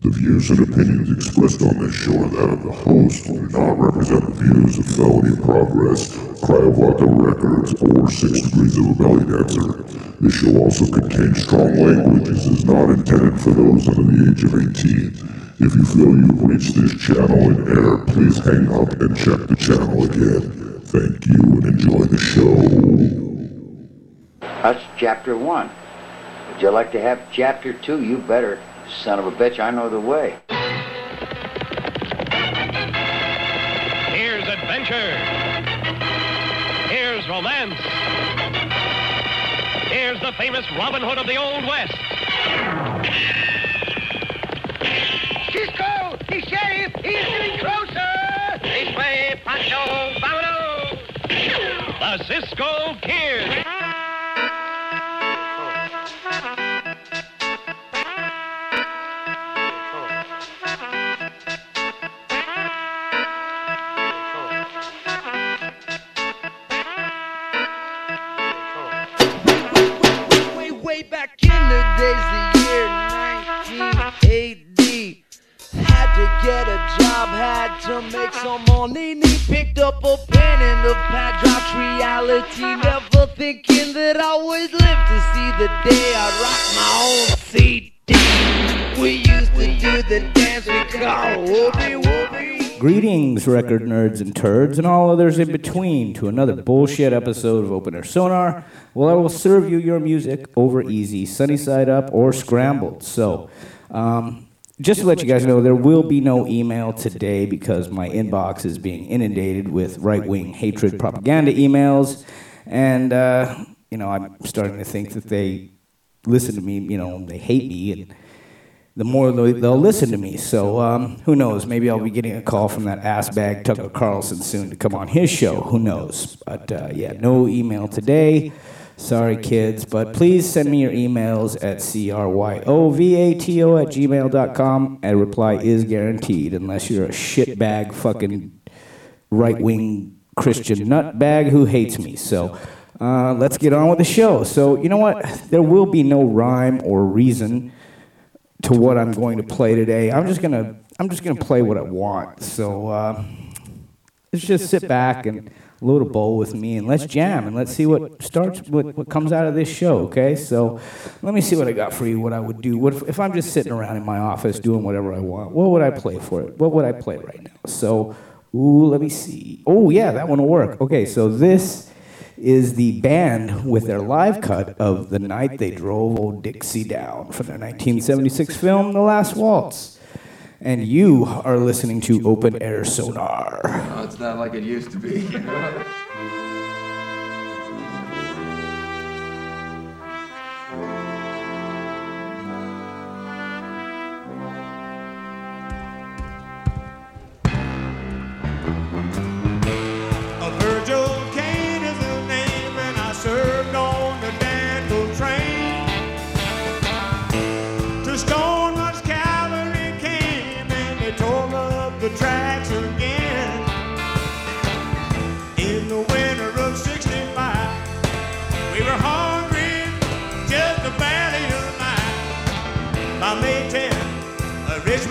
The views and opinions expressed on this show are that of the host and do not represent the views of Felony Progress, Cryovaca Records, or 6 Degrees of a Belly Dancer. This show also contains strong language and is not intended for those under the age of 18. If you feel you've reached this channel in air, please hang up and check the channel again. Thank you and enjoy the show. That's Chapter 1. Would you like to have Chapter 2? You better... Son of a bitch, I know the way. Here's adventure. Here's romance. Here's the famous Robin Hood of the Old West. Cisco! The sheriff! He's getting closer! This way, Pancho! Vámonos! The Cisco Kid! Had to make some money, he picked up a pen and a pad, dropped reality, never thinking that I would live to see the day I rock my own CD. We used to do the dance we call whoopie whoopie. Greetings, record nerds and turds, and all others in between, to another bullshit episode of Open Air Sonar. Well, I will serve you your music over easy, sunny side up, or scrambled. So, just to let you guys know, there will be no email today because my inbox is being inundated with right-wing hatred propaganda emails. And, I'm starting to think that they listen to me, they hate me. And the more they'll listen to me. So who knows? Maybe I'll be getting a call from that assbag Tucker Carlson soon to come on his show. Who knows? But, no email today. Sorry, kids, but please send me your emails at cryovato@gmail.com. A reply is guaranteed, unless you're a shitbag fucking right-wing Christian nutbag who hates me. So let's get on with the show. So you know what? There will be no rhyme or reason to what I'm going to play today. I'm just gonna play what I want. So let's just sit back and load a bowl with me, and let's jam, and let's see what comes out of this show, okay? So let me see what I got for you, what I would do. What if I'm just sitting around in my office doing whatever I want, what would I play for it? What would I play right now? So, let me see. Oh, yeah, that one will work. Okay, so this is the Band with their live cut of The Night They Drove Old Dixie Down from their 1976 film, The Last Waltz. And you are listening to Open Air Sonar. No, it's not like it used to be.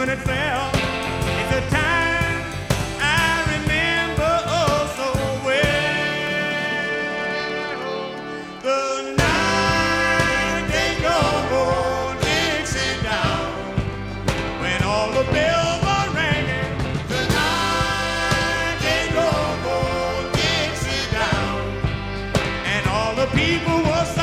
It fell. It's a time I remember oh so well. The night they drove old Dixie down, when all the bells were ringing. The night they drove old Dixie down, and all the people were singing.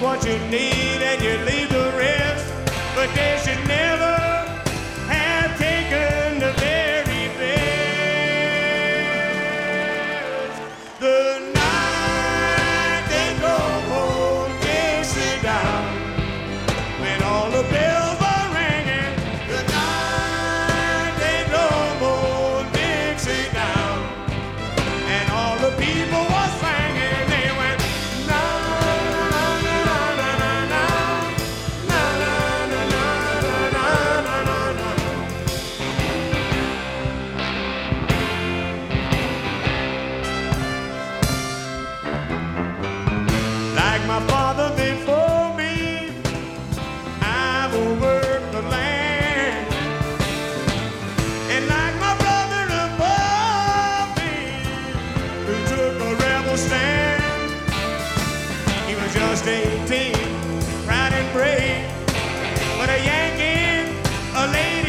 What you need and you leave the rest, but they should never have taken the very best. The night they my father did for me, I will work the land. And like my brother above me, who took a rebel stand, he was just 18, proud and brave, but a Yankee, a lady.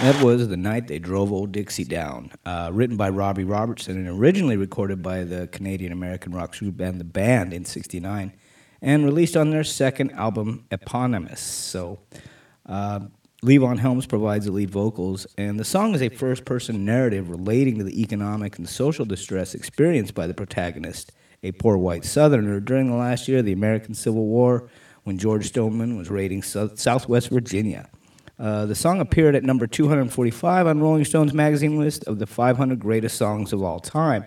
That was The Night They Drove Old Dixie Down, written by Robbie Robertson and originally recorded by the Canadian-American rock group band The Band in '69 and released on their second album, eponymous. So Levon Helms provides the lead vocals, and the song is a first-person narrative relating to the economic and social distress experienced by the protagonist, a poor white Southerner, during the last year of the American Civil War when George Stoneman was raiding Southwest Virginia. The song appeared at number 245 on Rolling Stone's magazine list of the 500 greatest songs of all time.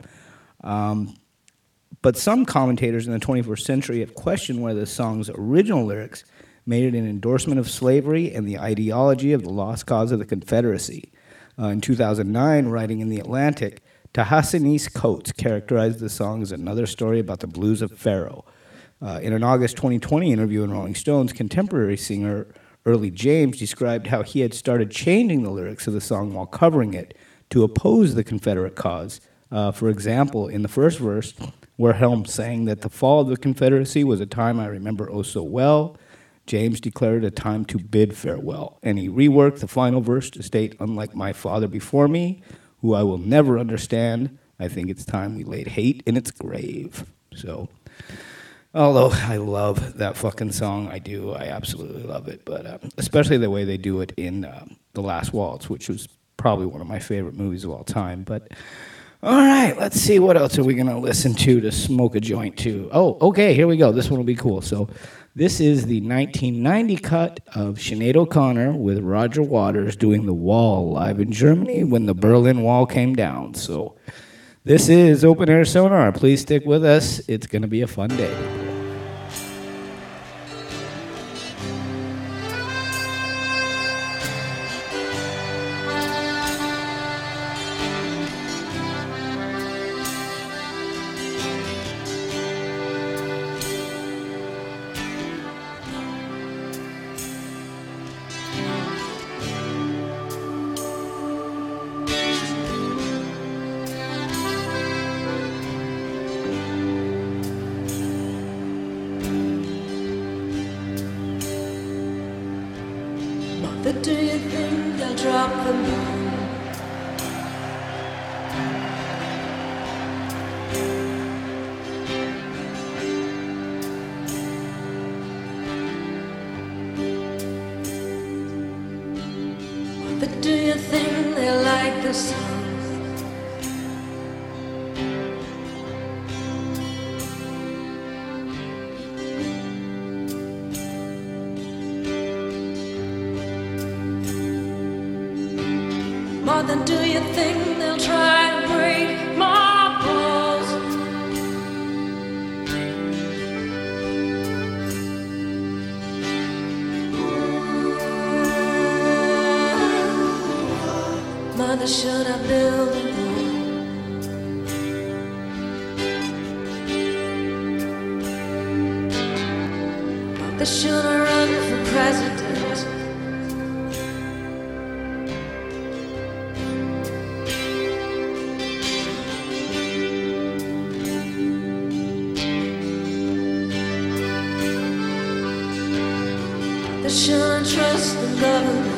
But some commentators in the 21st century have questioned whether the song's original lyrics made it an endorsement of slavery and the ideology of the lost cause of the Confederacy. In 2009, writing in The Atlantic, Ta-Nehisi Coates characterized the song as another story about the blues of Pharaoh. In an August 2020 interview in Rolling Stones, contemporary singer Early James described how he had started changing the lyrics of the song while covering it to oppose the Confederate cause. For example, in the first verse, where Helms sang that the fall of the Confederacy was a time I remember oh so well, James declared a time to bid farewell, and he reworked the final verse to state, unlike my father before me, who I will never understand, I think it's time we laid hate in its grave. So, although I love that fucking song, I do. I absolutely love it, but especially the way they do it in The Last Waltz, which was probably one of my favorite movies of all time. But all right, let's see. What else are we going to listen to smoke a joint to? Oh, okay, here we go. This one will be cool. So this is the 1990 cut of Sinead O'Connor with Roger Waters doing The Wall live in Germany when the Berlin Wall came down. So this is Open Air Sonar. Please stick with us. It's going to be a fun day. Then do you think they'll try and break my balls? should I build it on? Mother, should I run for president? Mother, should I trust the government?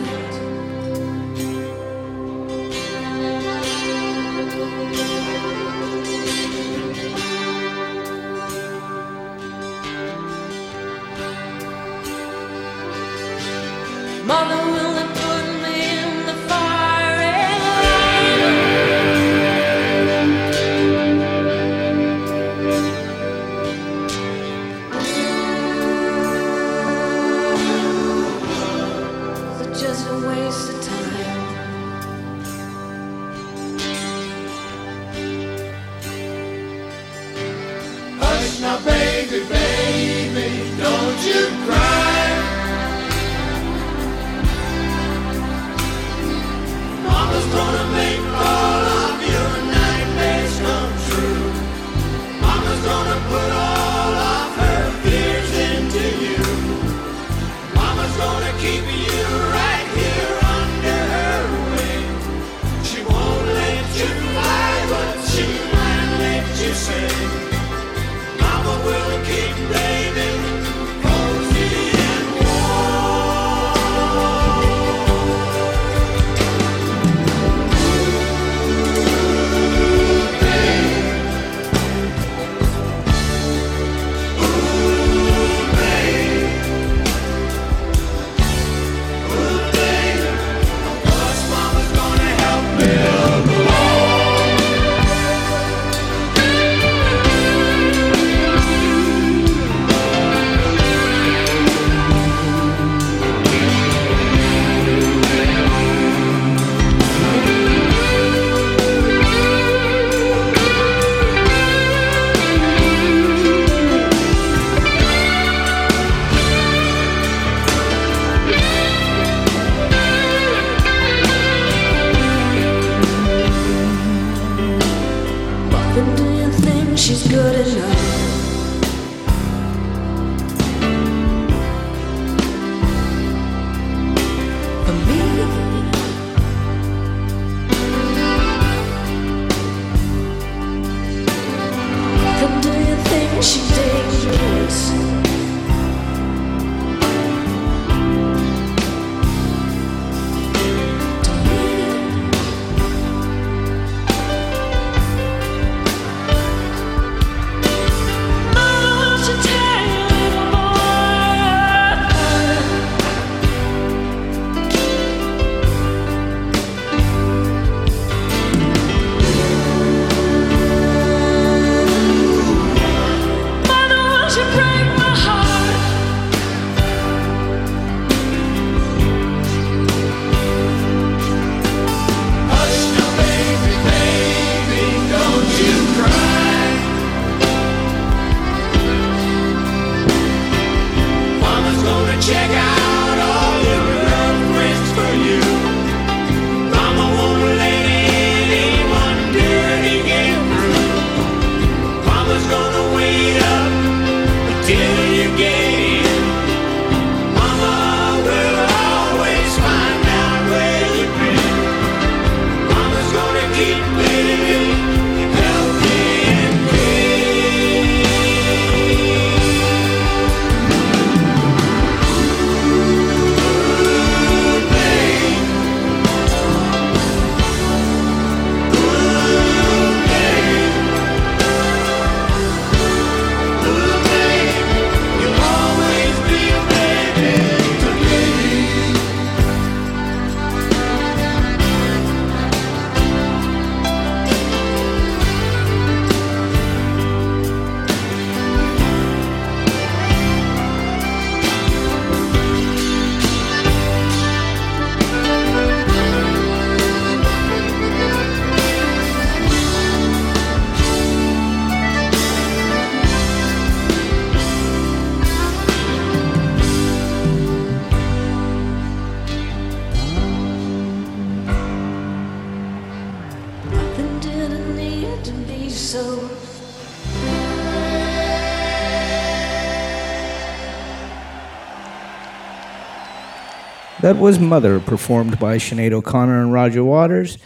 That was Mother, performed by Sinead O'Connor and Roger Waters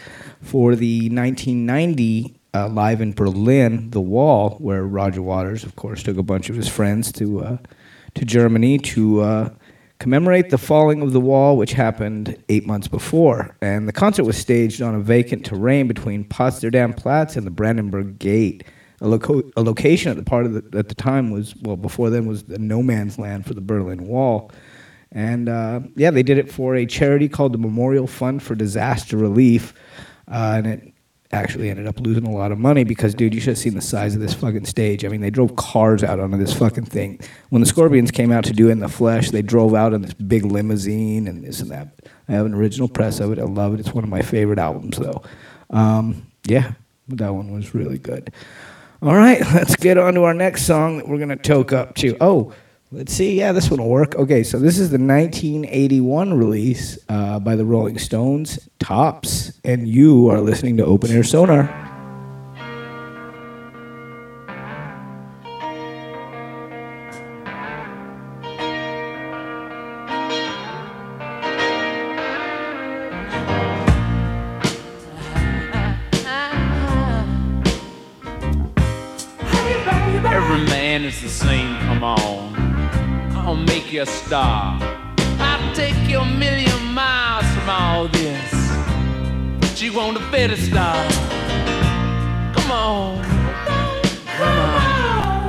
for the 1990 live in Berlin, The Wall, where Roger Waters, of course, took a bunch of his friends to Germany to commemorate the falling of the wall, which happened 8 months before. And the concert was staged on a vacant terrain between Potsdamer Platz and the Brandenburg Gate, a location at the time was, well, before then was the no man's land for the Berlin Wall. And they did it for a charity called the Memorial Fund for Disaster Relief, and it actually ended up losing a lot of money because, dude, you should have seen the size of this fucking stage. I mean, they drove cars out onto this fucking thing. When the Scorpions came out to do It in the Flesh, they drove out in this big limousine and this and that. I have an original press of it. I love it. It's one of my favorite albums, though. That one was really good. All right, let's get on to our next song that we're going to toke up to. Oh, let's see. Yeah, this one will work. Okay, so this is the 1981 release by the Rolling Stones, Tops, and you are listening to Open Air Sonar. Star. I'll take you a million miles from all this, but you want a better star. Come on, come on.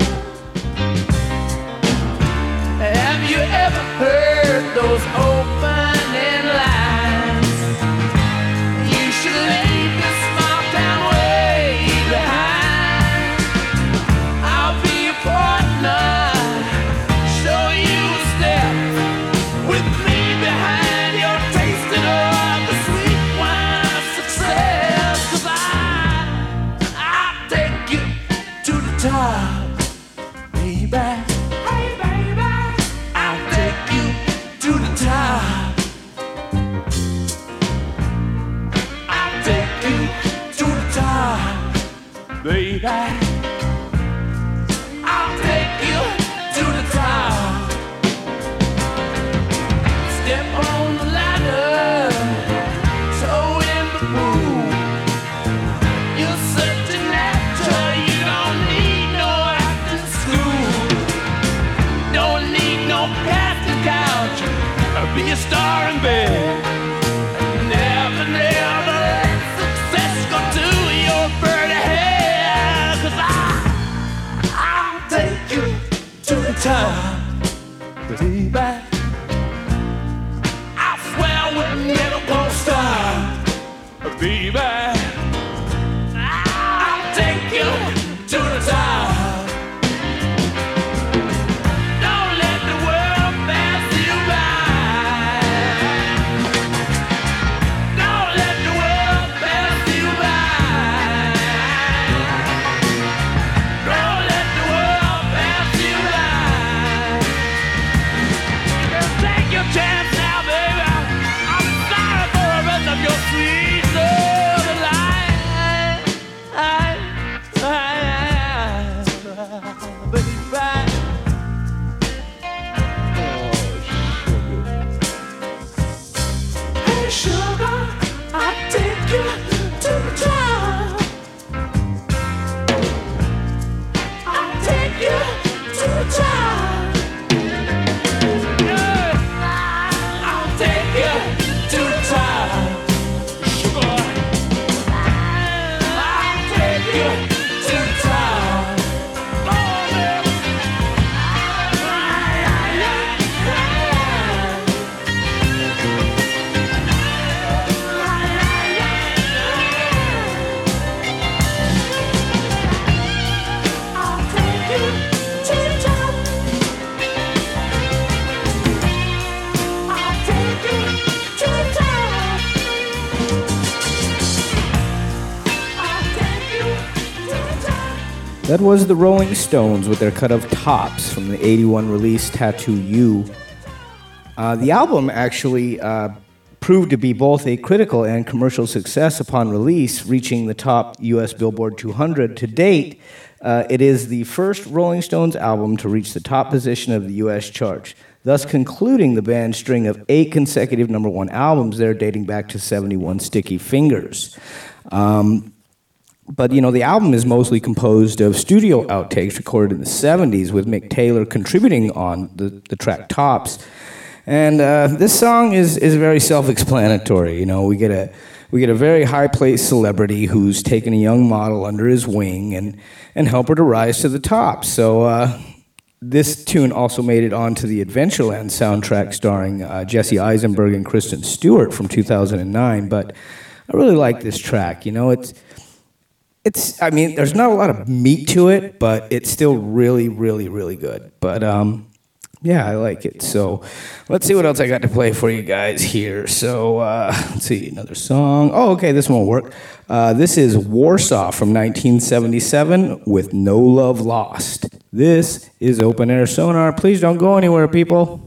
Have you ever heard those opening lines? You should leave this small town way behind. I'll be your partner. Baby, I'll take you to the top. Step on the ladder, toe in the pool. You're such a natural, you don't need no acting school. Don't need no path to couch, or be a star in bed. Never, never let success go to your birdie head. I'll take you to the top, baby. I swear we're never gonna stop, baby. I'll take you to the top. Don't let the world pass you by. Don't let the world pass you by. That was the Rolling Stones with their cut of Tops from the 81 release Tattoo You. The album actually proved to be both a critical and commercial success upon release, reaching the top U.S. Billboard 200. To date, it is the first Rolling Stones album to reach the top position of the U.S. charts. thus concluding the band's string of 8 consecutive number one albums there dating back to 71 Sticky Fingers. But, you know, the album is mostly composed of studio outtakes recorded in the 70s with Mick Taylor contributing on the track Tops. And this song is very self-explanatory. You know, we get a very high-placed celebrity who's taken a young model under his wing and help her to rise to the top. So this tune also made it onto the Adventureland soundtrack starring Jesse Eisenberg and Kristen Stewart from 2009. But I really like this track. You know, it's. I mean, there's not a lot of meat to it, but it's still really, really, really good. But yeah, I like it. So let's see what else I got to play for you guys here. So let's see, another song. Oh, okay, this one will work. This is Warsaw from 1977 with No Love Lost. This is Open Air Sonar. Please don't go anywhere, people.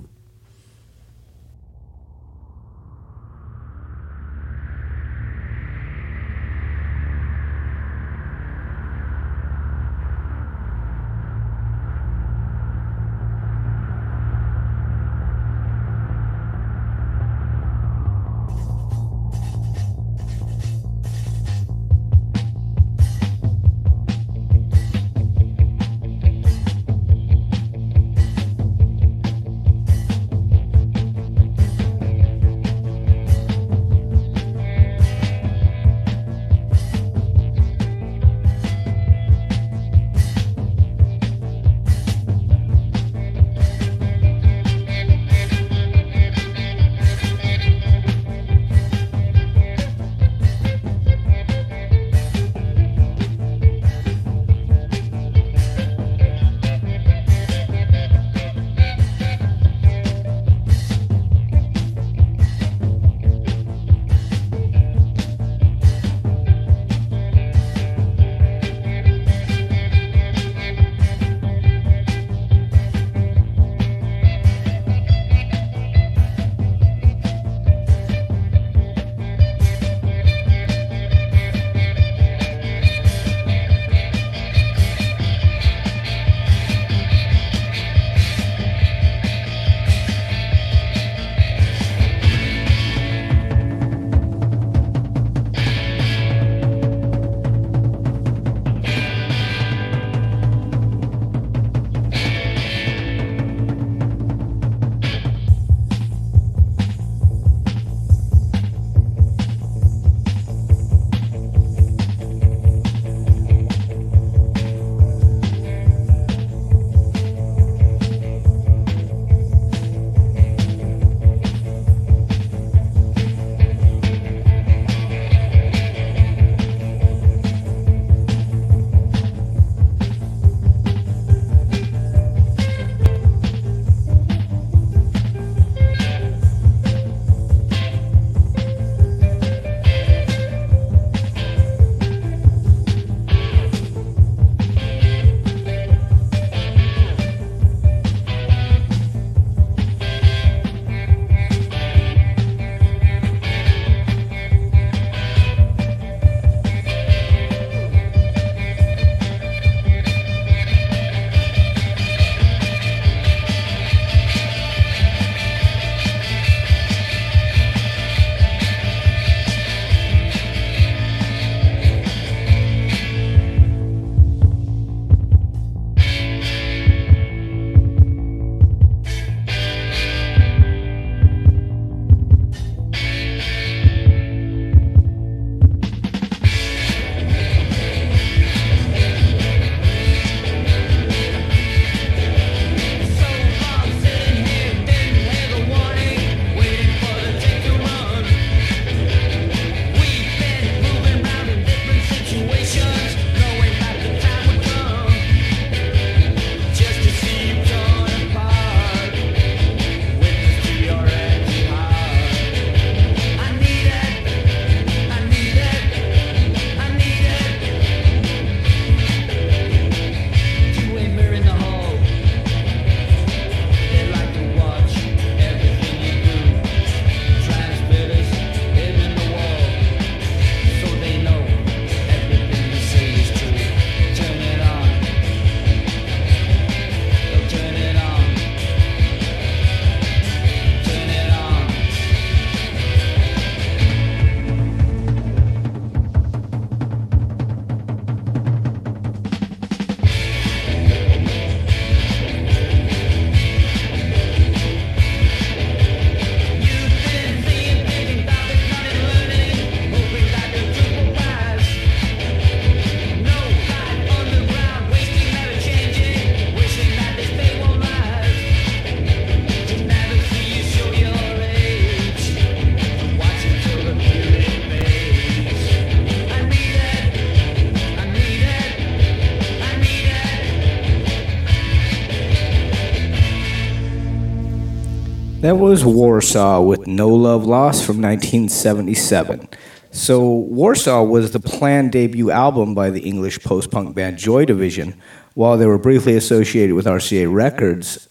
That was Warsaw with No Love Lost from 1977. So Warsaw was the planned debut album by the English post-punk band Joy Division. While they were briefly associated with RCA Records,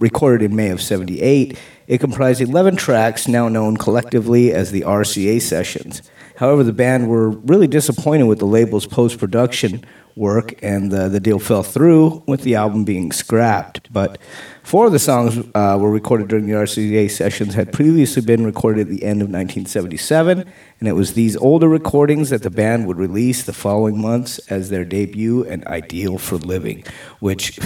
recorded in May of 78, it comprised 11 tracks now known collectively as the RCA Sessions. However, the band were really disappointed with the label's post-production work, and the deal fell through with the album being scrapped. But four of the songs were recorded during the RCA Sessions had previously been recorded at the end of 1977, and it was these older recordings that the band would release the following months as their debut and Ideal for Living, which...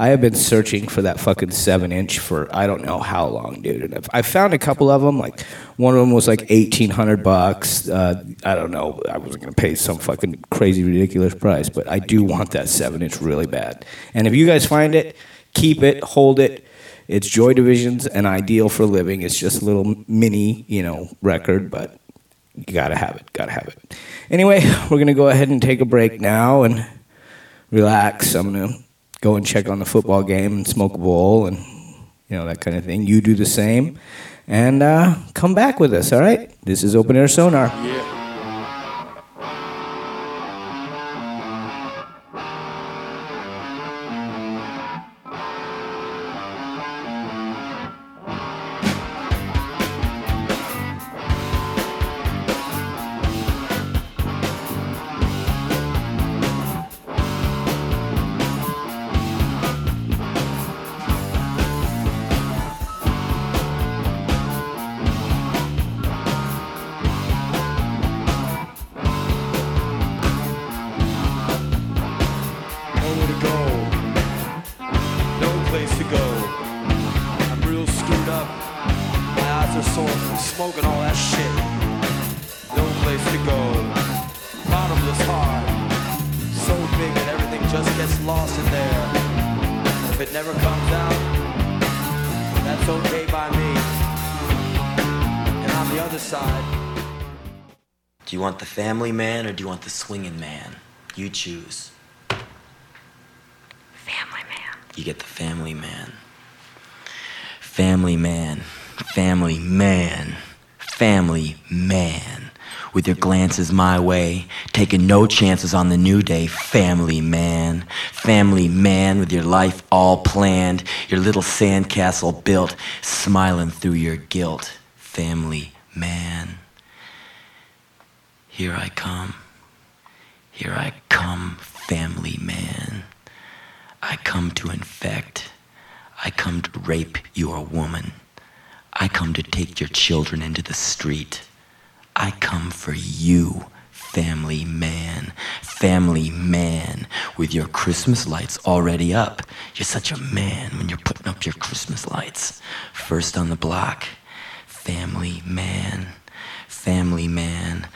I have been searching for that fucking 7-inch for I don't know how long, dude. And I found a couple of them. Like one of them was like $1,800. I don't know. I wasn't gonna pay some fucking crazy ridiculous price, but I do want that 7-inch really bad. And if you guys find it, keep it, hold it. It's Joy Division's "An Ideal for Living." It's just a little mini, record, but you gotta have it. Gotta have it. Anyway, we're gonna go ahead and take a break now and relax. I'm gonna go and check on the football game and smoke a bowl and, that kind of thing. You do the same. And come back with us, all right? This is Open Air Sonar. Yeah. The Family Man, or do you want the Swingin' Man? You choose. Family Man. You get the Family Man. Family Man. Family Man. Family Man. With your glances my way, taking no chances on the new day. Family Man. Family Man with your life all planned, your little sandcastle built, smiling through your guilt. Family Man. Here I come, Family Man. I come to infect. I come to rape your woman. I come to take your children into the street. I come for you, Family Man. Family Man, with your Christmas lights already up. You're such a man when you're putting up your Christmas lights. First on the block, Family Man. Family Man,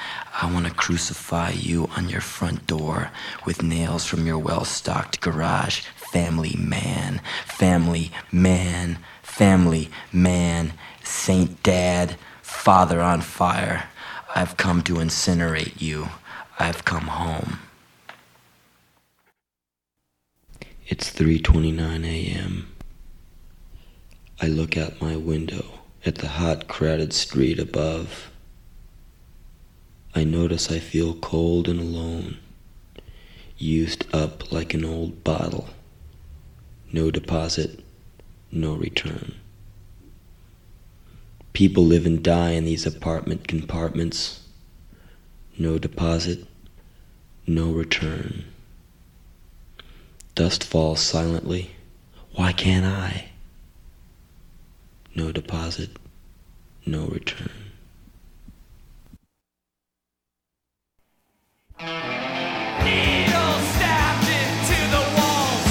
I want to crucify you on your front door with nails from your well-stocked garage. Family Man, Family Man, Family Man, Saint Dad, Father on Fire. I've come to incinerate you. I've come home. It's 3:29 a.m. I look out my window at the hot, crowded street above. I notice I feel cold and alone, used up like an old bottle. No deposit, no return. People live and die in these apartment compartments. No deposit, no return. Dust falls silently. Why can't I? No deposit, no return. Needles stabbed into the walls,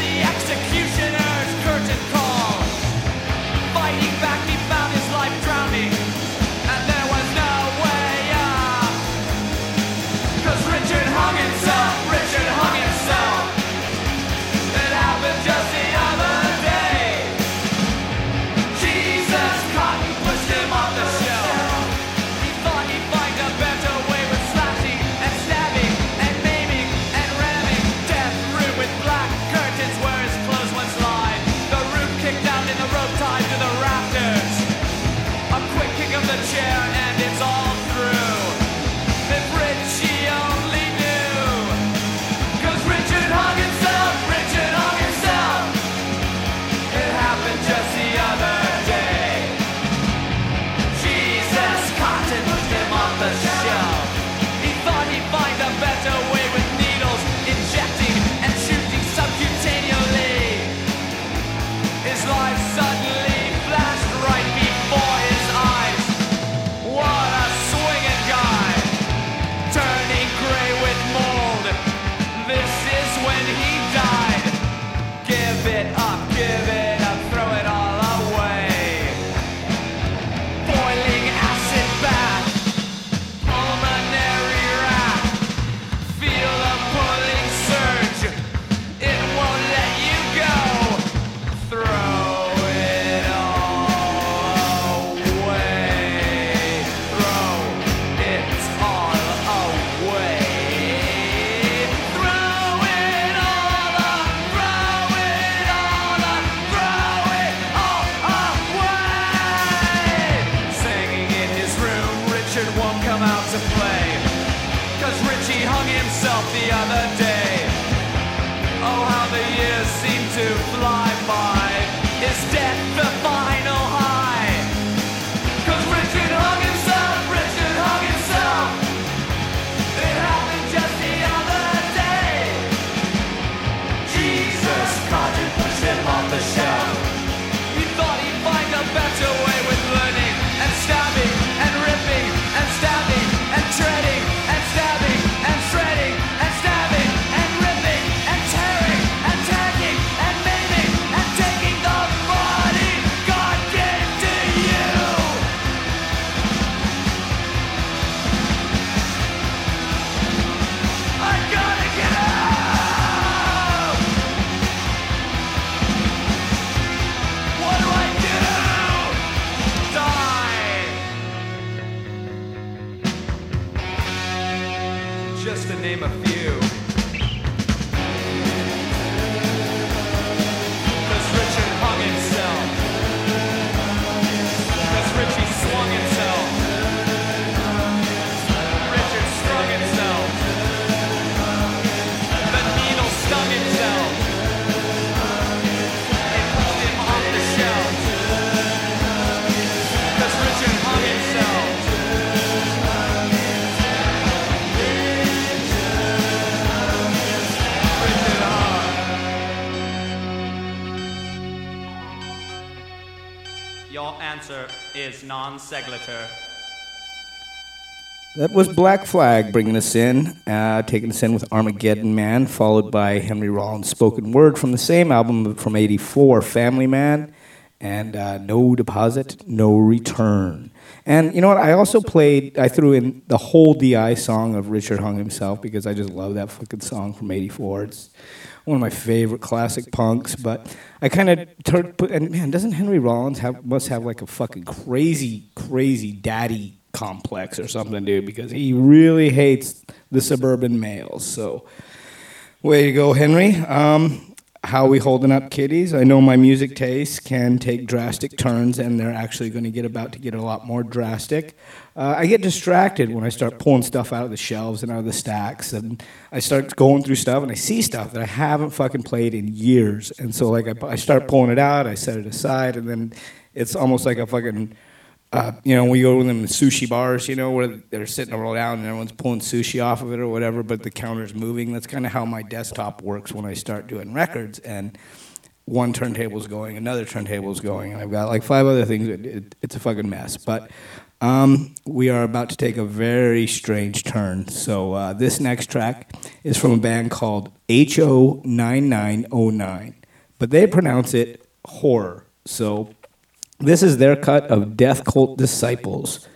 the executioner's curtain call. Fighting back, he found his life drowning, and there was no way up. 'Cause Richard hung himself, it happened just the other day. Jesus Cotton pushed him off the shelf. He thought he'd find a better way. Black curtains where his clothes once lied. The roof kicked out in the rope tied. the rafters. A quick kick of the chair and it's all through. The bridge she only knew. 'Cause Richard hung himself, Richard hung himself. It happened just the other day. Jesus Cotton pushed him off the shelf. He thought he'd find a better way with needles injecting and shooting subcutaneously. His life suddenly the other day. Oh, how the years seem to fly by. Is death the final high? 'Cause Richard hung himself, Richard hung himself. It happened just the other day. Jesus Cotton pushed him off the shelf. He thought he'd find a better way with learning and stabbing and ripping and stabbing and treading and stabbing and shredding. Is non sequitur. That was Black Flag bringing us in, taking us in with Armageddon Man, followed by Henry Rollins' Spoken Word from the same album from '84, Family Man, and No Deposit, No Return. And you know what? I threw in the whole DI song of Richard Hung Himself because I just love that fucking song from '84. It's one of my favorite classic punks, but I kind of and man, doesn't Henry Rollins must have like a fucking crazy daddy complex or something, dude? Because he really hates the suburban males. So, way to go, Henry. How we holding up, kiddies? I know my music tastes can take drastic turns, and they're actually going to get a lot more drastic. I get distracted when I start pulling stuff out of the shelves and out of the stacks, and I start going through stuff, and I see stuff that I haven't fucking played in years, and so like I start pulling it out, I set it aside, and then it's almost like a fucking, we go to them sushi bars, where they're sitting around and everyone's pulling sushi off of it or whatever, but the counter's moving. That's kind of how my desktop works when I start doing records, and one turntable's going, another turntable's going, and I've got like five other things. It's a fucking mess, but we are about to take a very strange turn. So this next track is from a band called Ho99o9, but they pronounce it horror. So this is their cut of Death Cult Disciples.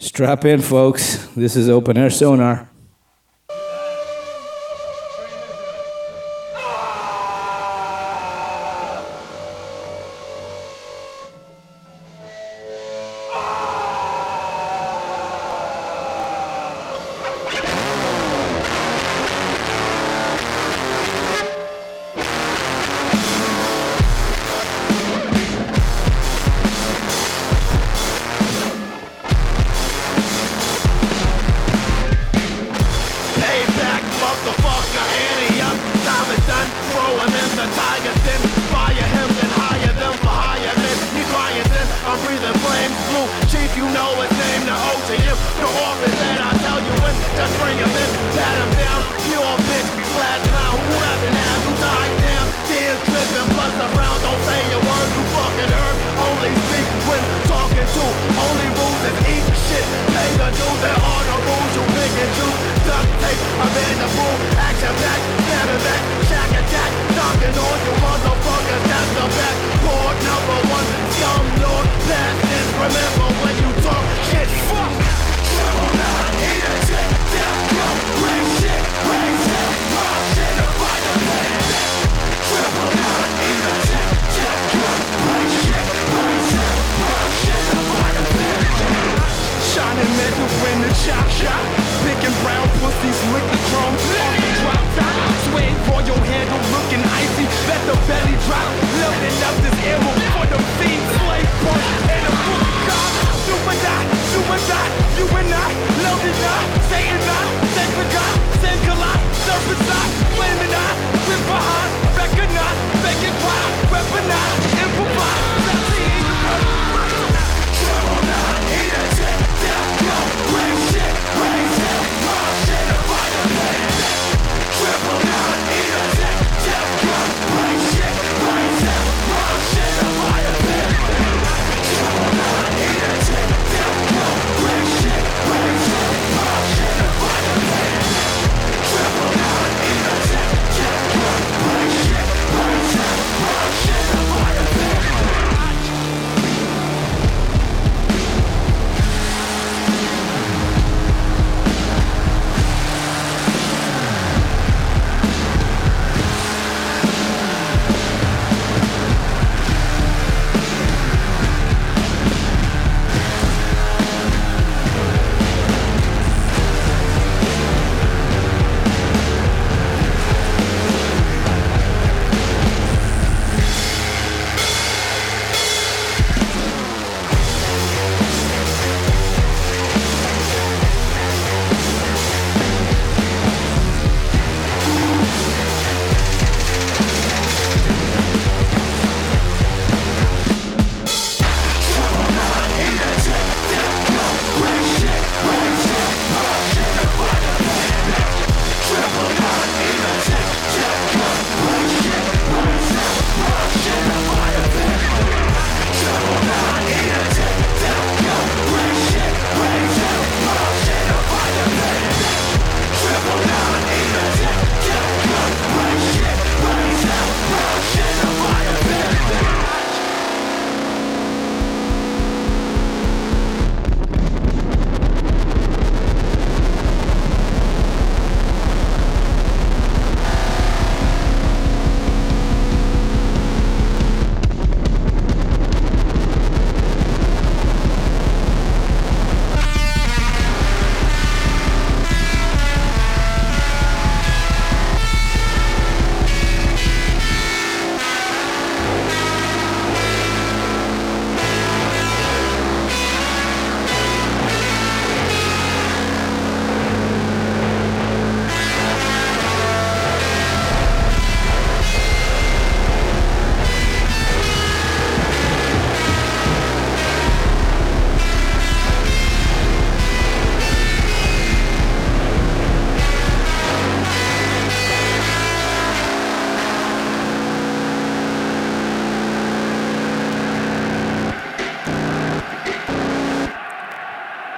Strap in, folks. This is Open Air Sonar. I'm breathing flames blue. Chief, you know his name, the OTM. The orphans that I tell you in, just bring him in, pat him down. You all bitch, be flat now. Who rapping now? You die down. Tears dripping, bust around. Don't say a word, you fucking herb. Only speak when talking to. Only rules is eat shit. Pay the dues, there are no rules. You pick and choose. Duct tape, I'm in the room. Action back, stabbing back, shack attack. Knocking on you motherfuckers, that's the back. Board number one, young lord, that is. Remember when you talk shit, fuck. Come on out, eat a shit, down, go. Rain shit, rain shit, rock shit, a fire plan. Come on out, eat a shit, down, go. Rain shit, rock shit, a fire plan. Shining metal in the chop shop. Picking brown pussies with the drum on the drop top. Swing for your handle, looking icy. Let the belly drop, loading up this ammo for the fiend. Slave punch and a book cop. Do or die, you and I. Love and I, Satan I. Thank for God, thank God. Surface I, flaming I. Rip behind, recognize. Fake and try, weaponize, improvise.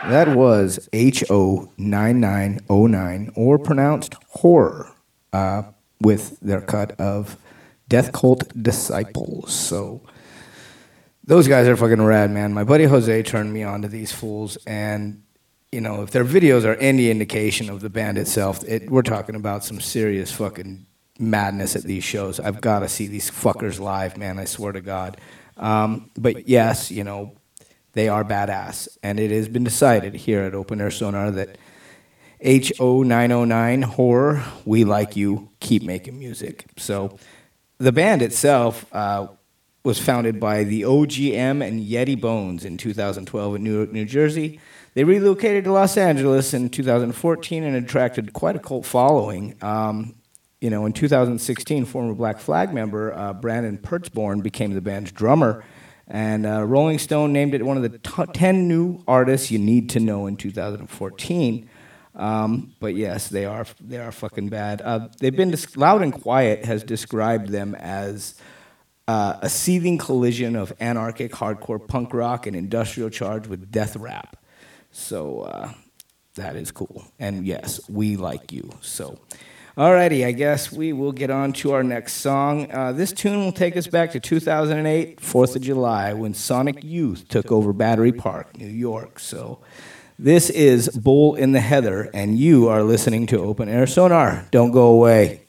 That was Ho99o9, or pronounced horror, with their cut of Death Cult Disciples. So those guys are fucking rad, man. My buddy Jose turned me on to these fools, and you know, if their videos are any indication of the band itself, we're talking about some serious fucking madness at these shows. I've got to see these fuckers live, man. I swear to God. But yes, you know, they are badass, and it has been decided here at Open Air Sonar that Ho99o9 horror, we like you, keep making music. So the band itself was founded by the OGM and Yeti Bones in 2012 in Newark, New Jersey. They relocated to Los Angeles in 2014 and attracted quite a cult following. You know, in 2016, former Black Flag member Brandon Pertzborn became the band's drummer. And Rolling Stone named it one of the 10 new artists you need to know in 2014. But yes, they are fucking bad. They've been Loud and Quiet has described them as a seething collision of anarchic hardcore punk rock and industrial charge with death rap. So that is cool. And yes, we like you. So, alrighty, I guess we will get on to our next song. This tune will take us back to 2008, 4th of July, when Sonic Youth took over Battery Park, New York. So this is Bull in the Heather, and you are listening to Open Air Sonar. Don't go away.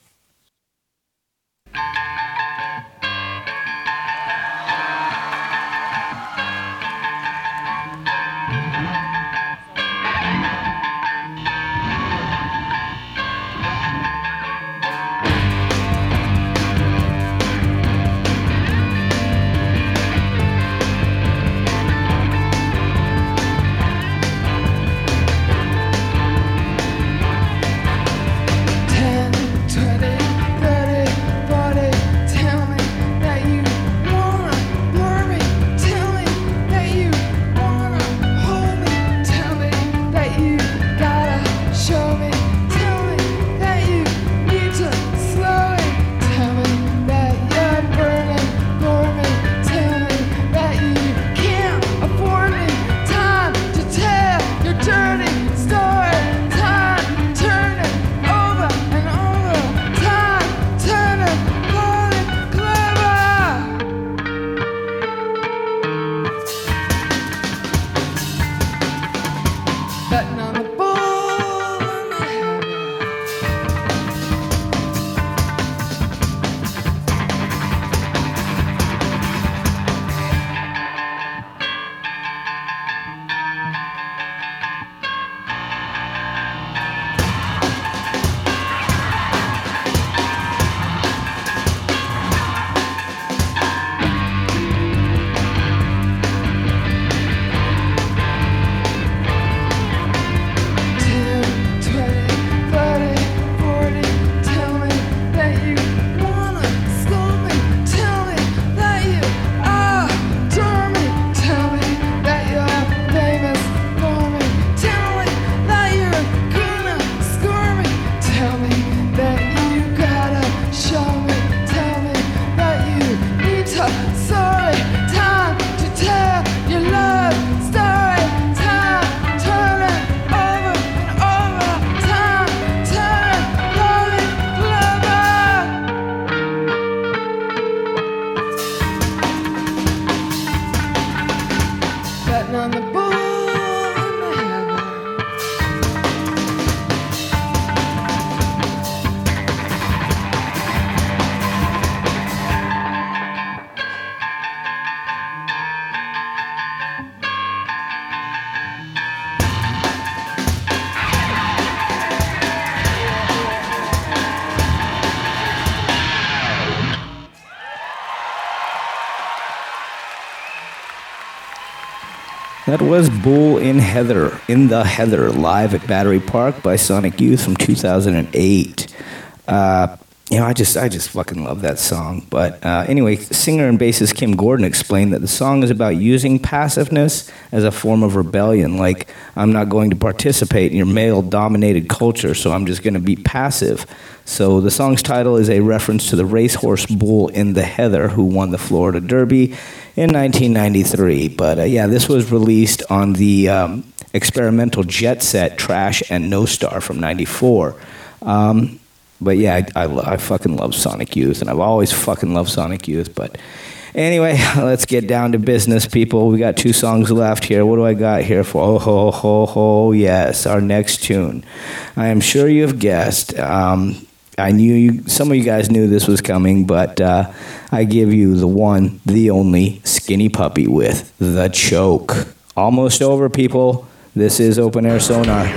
That was Bull in the Heather, live at Battery Park by Sonic Youth from 2008. I just fucking love that song. But anyway, singer and bassist Kim Gordon explained that the song is about using passiveness as a form of rebellion. Like, I'm not going to participate in your male-dominated culture, so I'm just going to be passive. So the song's title is a reference to the racehorse Bull in the Heather, who won the Florida Derby in 1993. But yeah, this was released on the experimental Jet Set, Trash, and No Star from '94. But yeah, I fucking love Sonic Youth, and I've always fucking loved Sonic Youth. But anyway, let's get down to business, people. We got two songs left here. What do I got here for? Oh, ho, ho, ho, yes, our next tune. I am sure you have guessed. I knew some of you guys knew this was coming, but I give you the one, the only Skinny Puppy with The Choke. Almost over, people. This is Open Air Sonar.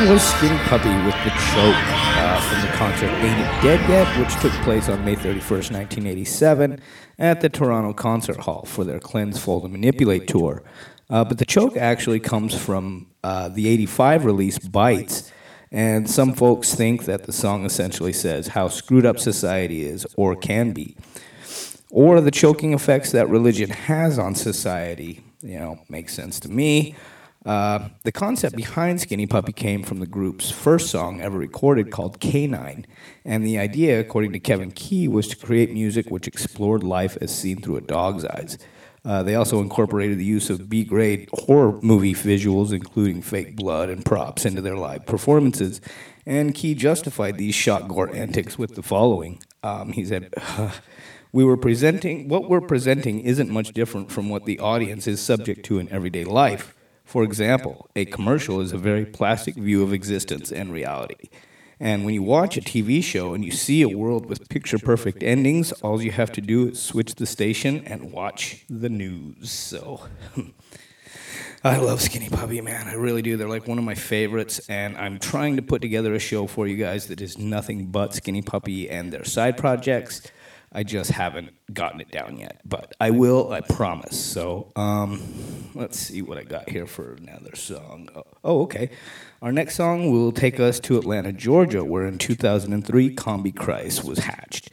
That was Skinny Puppy with the Choke from the concert Ain't It Dead Yet, which took place on May 31st, 1987 at the Toronto Concert Hall for their Cleanse, Fold, and Manipulate tour. But the Choke actually comes from the 85 release Bites, and some folks think that the song essentially says how screwed up society is or can be, or the choking effects that religion has on society. You know, makes sense to me. The concept behind Skinny Puppy came from the group's first song ever recorded called Canine, and the idea, according to Kevin Key, was to create music which explored life as seen through a dog's eyes. They also incorporated the use of B-grade horror movie visuals, including fake blood and props, into their live performances, and Key justified these shock gore antics with the following. He said, What we're presenting isn't much different from what the audience is subject to in everyday life. For example, a commercial is a very plastic view of existence and reality. And when you watch a TV show and you see a world with picture-perfect endings, all you have to do is switch the station and watch the news. So, I love Skinny Puppy, man. I really do. They're like one of my favorites, and I'm trying to put together a show for you guys that is nothing but Skinny Puppy and their side projects. I just haven't gotten it down yet, but I will, I promise. So let's see what I got here for another song. Oh, okay. Our next song will take us to Atlanta, Georgia, where in 2003, Combichrist was hatched.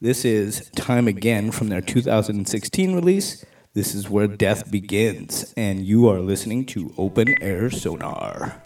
This is Time Again from their 2016 release. This is Where Death Begins, and you are listening to Open Air Sonar.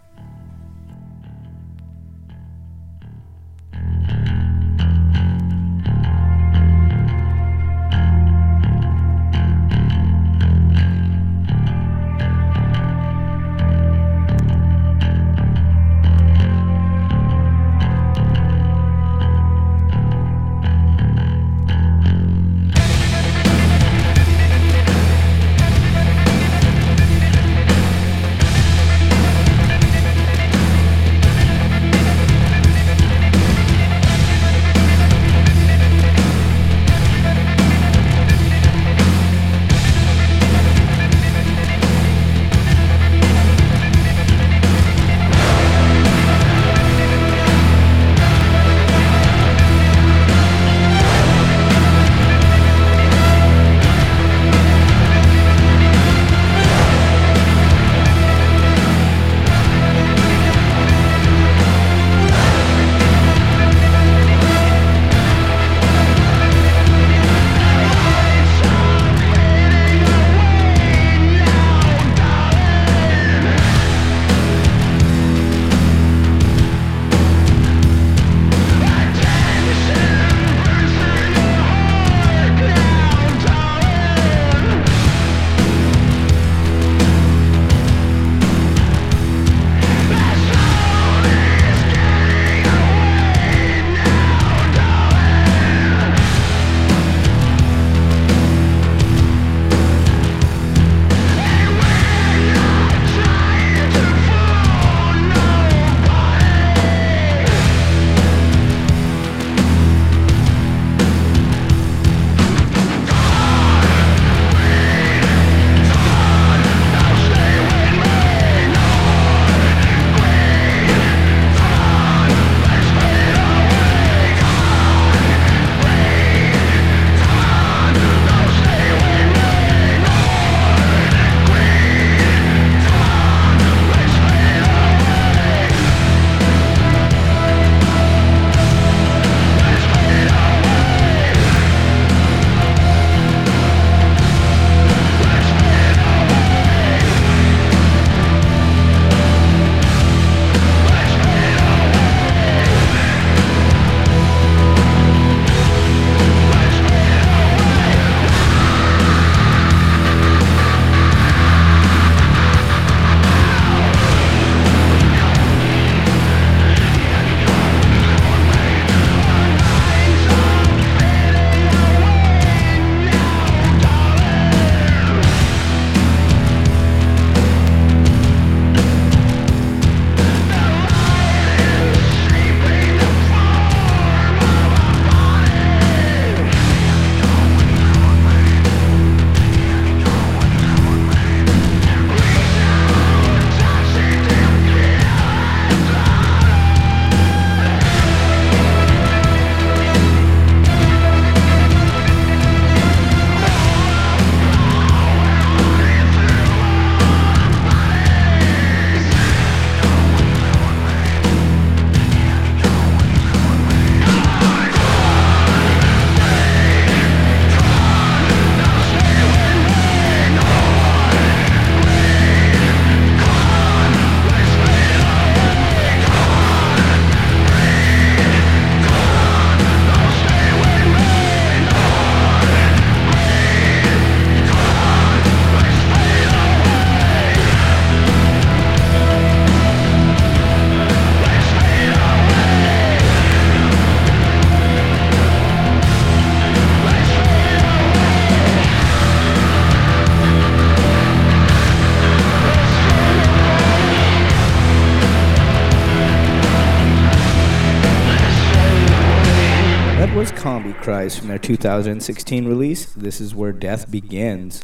That was Combichrist from their 2016 release, This Is Where Death Begins.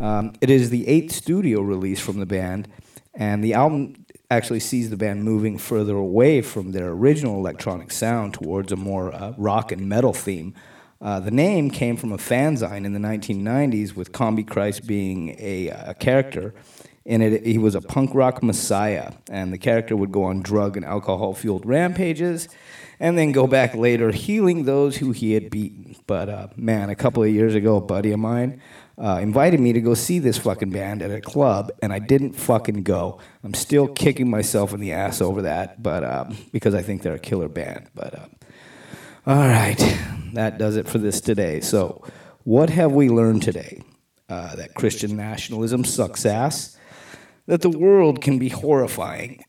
It is the 8th studio release from the band, and the album actually sees the band moving further away from their original electronic sound towards a more rock and metal theme. The name came from a fanzine in the 1990s with Combichrist being a character. In it, he was a punk rock messiah, and the character would go on drug and alcohol-fueled rampages and then go back later healing those who he had beaten. But, man, a couple of years ago, a buddy of mine invited me to go see this fucking band at a club, and I didn't fucking go. I'm still kicking myself in the ass over that, but because I think they're a killer band. But all right, that does it for this today. So what have we learned today? That Christian nationalism sucks ass. That the world can be horrifying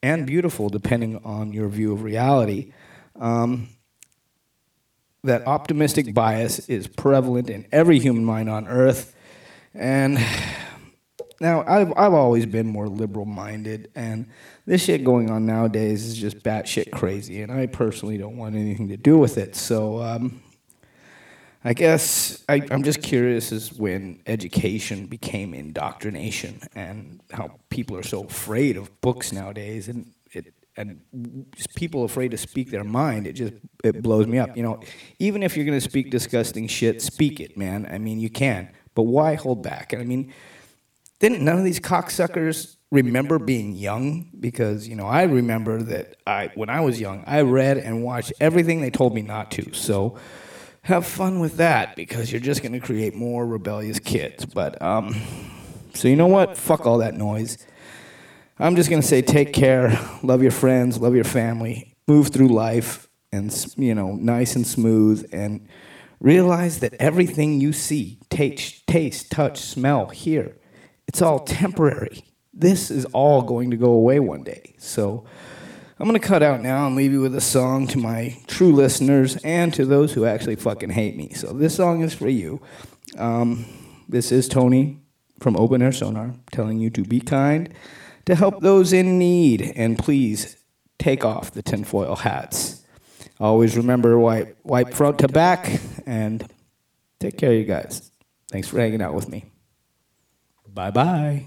and beautiful, depending on your view of reality. That optimistic bias is prevalent in every human mind on Earth. And now, I've always been more liberal-minded, and this shit going on nowadays is just batshit crazy, and I personally don't want anything to do with it. So I guess I'm just curious as when education became indoctrination and how people are so afraid of books nowadays and people afraid to speak their mind. It blows me up. You know, even if you're going to speak disgusting shit, speak it, man. I mean, you can. But why hold back? And I mean, didn't none of these cocksuckers remember being young? Because, you know, I remember that when I was young, I read and watched everything they told me not to. So have fun with that, because you're just going to create more rebellious kids. But, so you know what? Fuck all that noise. I'm just going to say take care, love your friends, love your family, move through life, and, you know, nice and smooth, and realize that everything you see, taste, touch, smell, hear, it's all temporary. This is all going to go away one day. So I'm going to cut out now and leave you with a song to my true listeners and to those who actually fucking hate me. So this song is for you. This is Tony from Open Air Sonar telling you to be kind, to help those in need, and please take off the tinfoil hats. Always remember wipe front to back, and take care of you guys. Thanks for hanging out with me. Bye-bye.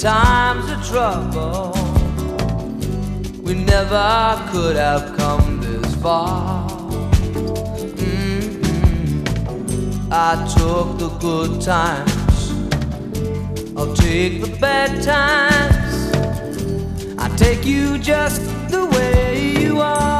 Times of trouble, we never could have come this far. I took the good times, I'll take the bad times, I take you just the way you are.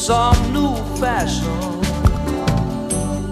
Some new fashion,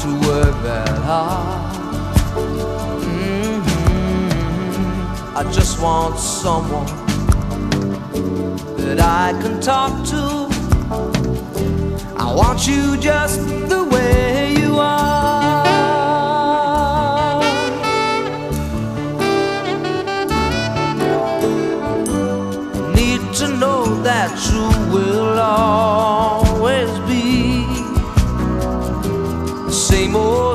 to work that hard. I just want someone that I can talk to. I want you just the way you are. Need to know that you will always or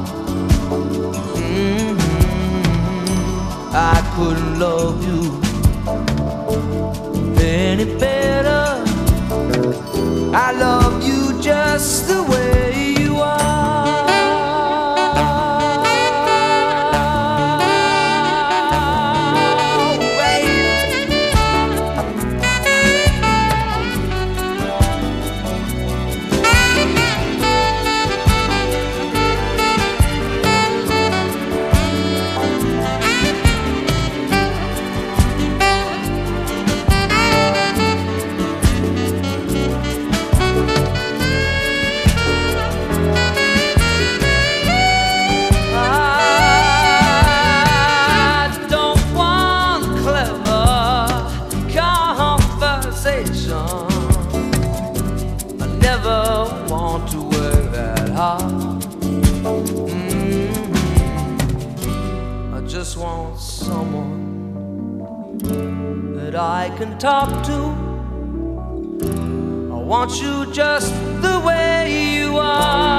I couldn't love you any better. I love you just the way you are. I can talk to. I want you just the way you are.